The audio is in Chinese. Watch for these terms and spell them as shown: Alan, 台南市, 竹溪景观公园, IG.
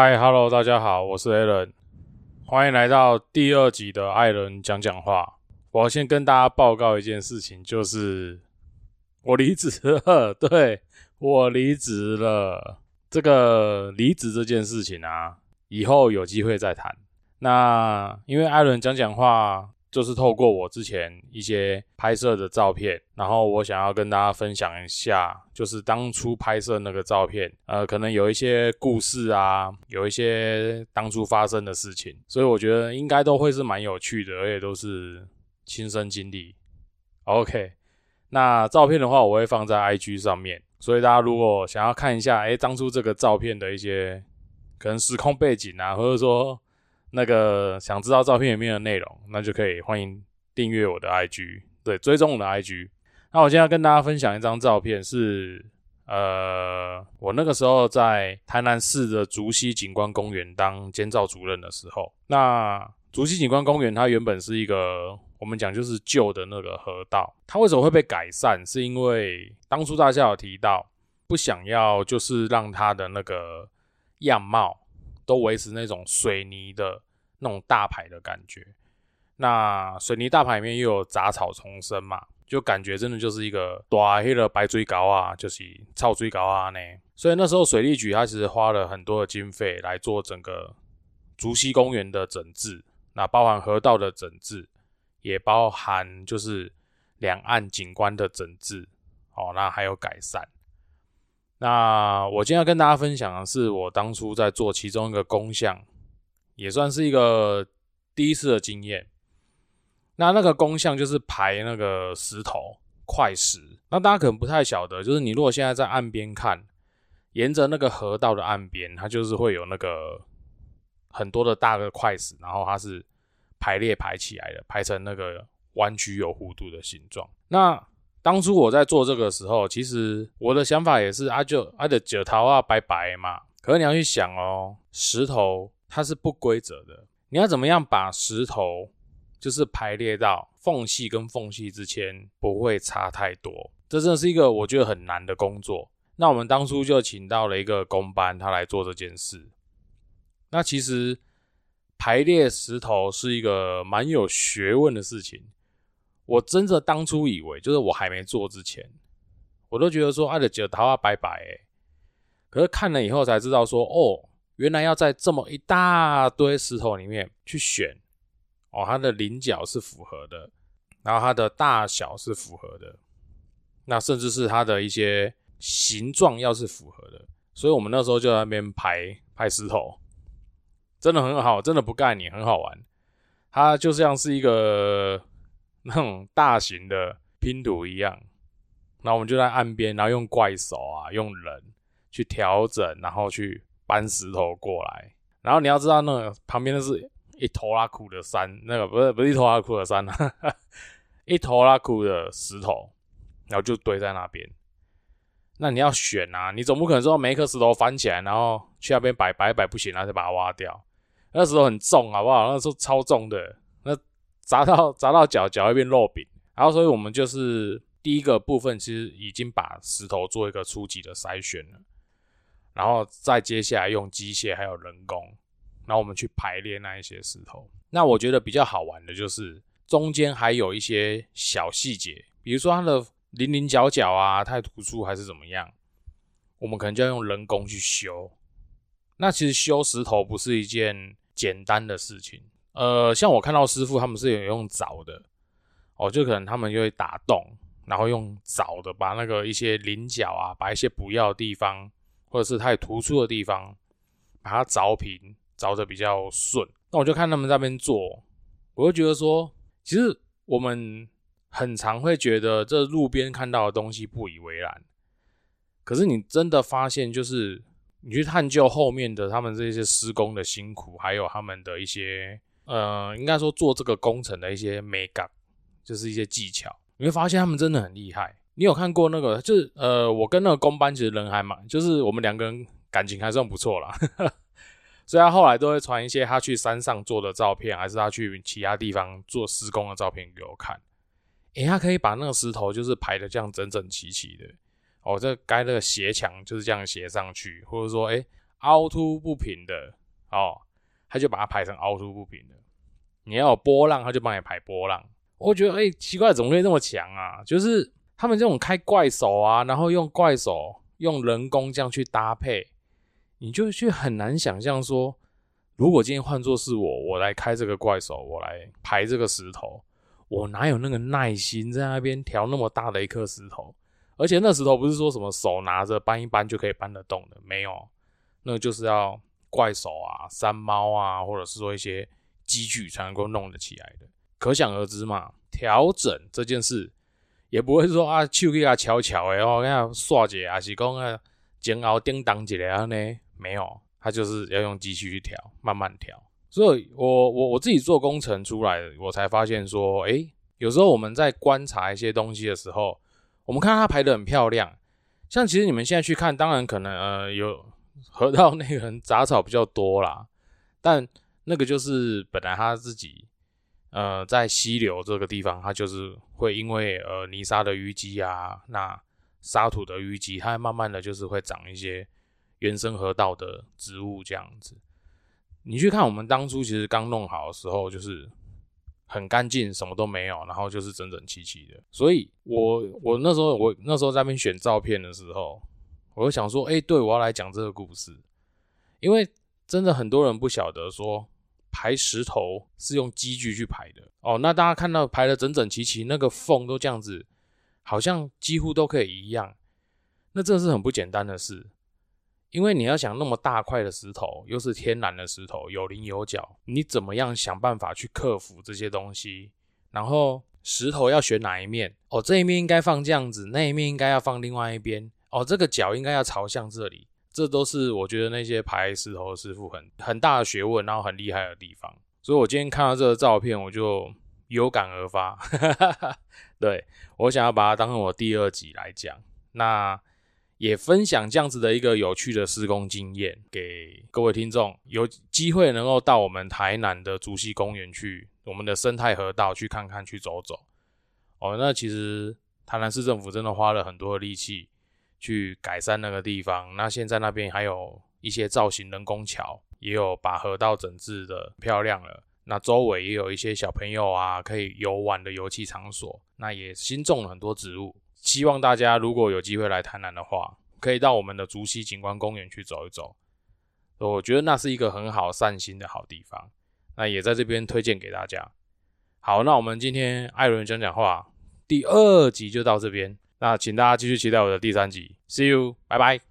嗨 ，Hello， 大家好，我是 Alan， 欢迎来到第二集的艾伦讲讲话。我要先跟大家报告一件事情，就是我离职了。对，我离职了。这个离职这件事情啊，以后有机会再谈。那因为艾伦讲讲话，就是透过我之前一些拍摄的照片，然后我想要跟大家分享一下，就是当初拍摄那个照片，可能有一些故事啊，有一些当初发生的事情，所以我觉得应该都会是蛮有趣的，而且都是亲身经历。OK， 那照片的话，我会放在 IG 上面，所以大家如果想要看一下，当初这个照片的一些可能时空背景啊，或者说那个想知道照片里面的内容，那就可以欢迎订阅我的 IG， 对，追踪我的 IG。 那我今天要跟大家分享一张照片，是我那个时候在台南市的竹溪景观公园当监造主任的时候。那竹溪景观公园它原本是一个我们讲就是旧的那个河道，它为什么会被改善，是因为当初大家有提到不想要就是让它的那个样貌都维持那种水泥的那种大排的感觉，那水泥大排里面又有杂草丛生嘛，就感觉真的就是一个大黑的白水沟啊，就是臭水沟啊呢。所以那时候水利局它其实花了很多的经费来做整个竹溪公园的整治，那包含河道的整治，也包含就是两岸景观的整治，哦，那还有改善。那我今天要跟大家分享的是我当初在做其中一个工项，也算是一个第一次的经验。那个工项就是排那个石头块石。那大家可能不太晓得，就是你如果现在在岸边看，沿着那个河道的岸边，它就是会有那个很多的大的块石，然后它是排列排起来的，排成那个弯曲有弧度的形状。那当初我在做这个时候，其实我的想法也是就石头啊白白嘛。可是你要去想哦，石头它是不规则的，你要怎么样把石头就是排列到缝隙跟缝隙之间不会差太多，这真的是一个我觉得很难的工作。那我们当初就请到了一个工班，他来做这件事。那其实排列石头是一个蛮有学问的事情。我真的当初以为，就是我还没做之前，我都觉得说，就石头啊白白欸。可是看了以后才知道说，哦，原来要在这么一大堆石头里面去选，哦，它的棱角是符合的，然后它的大小是符合的，那甚至是它的一些形状要是符合的。所以我们那时候就在那边排石头，真的很好，真的不盖你，很好玩。它就像是一个那种大型的拼图一样，那我们就在岸边，然后用怪手啊，用人去调整，然后去搬石头过来。然后你要知道，那个旁边的是一头拉苦的山，那个不是一头拉苦的山，一头拉苦的石头，然后就堆在那边。那你要选啊，你总不可能说每一颗石头翻起来，然后去那边摆不行，然后就把它挖掉。那石头很重，好不好？那时候超重的。砸到脚会变肉饼，然后所以我们就是第一个部分其实已经把石头做一个初级的筛选了，然后再接下来用机械还有人工，然后我们去排列那一些石头。那我觉得比较好玩的就是中间还有一些小细节，比如说它的零零角角啊太突出还是怎么样，我们可能就要用人工去修。那其实修石头不是一件简单的事情。像我看到师傅他们是有用凿的，哦，就可能他们就会打洞，然后用凿的把那个一些棱角啊，把一些不要的地方或者是太突出的地方，把它凿平，凿的比较顺。那我就看他们在那边做，我就觉得说，其实我们很常会觉得这路边看到的东西不以为然，可是你真的发现，就是你去探究后面的他们这些施工的辛苦，还有他们的一些。应该说做这个工程的一些美感，就是一些技巧，你会发现他们真的很厉害。你有看过那个，就是我跟那个工班其实人还蛮，就是我们两个人感情还算不错啦。所以他后来都会传一些他去山上做的照片，还是他去其他地方做施工的照片给我看。他可以把那个石头就是排的这样整整齐齐的，哦，这该那个斜墙就是这样斜上去，或者说凹凸不平的哦，他就把它排成凹凸不平的。你要有波浪，他就帮你排波浪。我觉得哎、欸，奇怪，怎么会那么强啊？就是他们这种开怪手啊，然后用怪手用人工这样去搭配，你就去很难想象说，如果今天换作是我，我来开这个怪手，我来排这个石头，我哪有那个耐心在那边调那么大的一颗石头？而且那石头不是说什么手拿着搬一搬就可以搬得动的，没有，那个就是要怪手啊、山猫啊，或者是说一些机具才能够弄得起来的。可想而知嘛，调整这件事也不会说啊，手去啊巧巧的哦，啊刷一下，还是讲啊前后叮当一下呢？没有，它就是要用机器去调，慢慢调。所以我自己做工程出来，我才发现说，欸，有时候我们在观察一些东西的时候，我们看它排得很漂亮，像其实你们现在去看，当然可能有河道那个人杂草比较多啦，但那个就是本来他自己在溪流这个地方，它就是会因为泥沙的淤积啊，那沙土的淤积，它慢慢的就是会长一些原生河道的植物这样子。你去看我们当初其实刚弄好的时候，就是很干净，什么都没有，然后就是整整齐齐的。所以我那时候在那边选照片的时候，我就想说，欸，对，我要来讲这个故事，因为真的很多人不晓得说排石头是用机具去排的哦。那大家看到排的整整齐齐，那个缝都这样子，好像几乎都可以一样，那这是很不简单的事。因为你要想那么大块的石头，又是天然的石头，有棱有角，你怎么样想办法去克服这些东西？然后石头要选哪一面？哦，这一面应该放这样子，那一面应该要放另外一边。哦，这个角应该要朝向这里。这都是我觉得那些排石头的师傅很大的学问，然后很厉害的地方。所以我今天看到这个照片，我就有感而发。对，我想要把它当成我第二集来讲。那也分享这样子的一个有趣的施工经验给各位听众，有机会能够到我们台南的竹溪公园去，我们的生态河道去看看，去走走。哦，那其实台南市政府真的花了很多的力气去改善那个地方，那现在那边还有一些造型人工桥，也有把河道整治的漂亮了。那周围也有一些小朋友啊可以游玩的游憩场所，那也新种了很多植物。希望大家如果有机会来台南的话，可以到我们的竹溪景观公园去走一走，我觉得那是一个很好散心的好地方，那也在这边推荐给大家。好，那我们今天艾伦讲讲话第2集就到这边，那请大家继续期待我的第3集。 See you， 拜拜。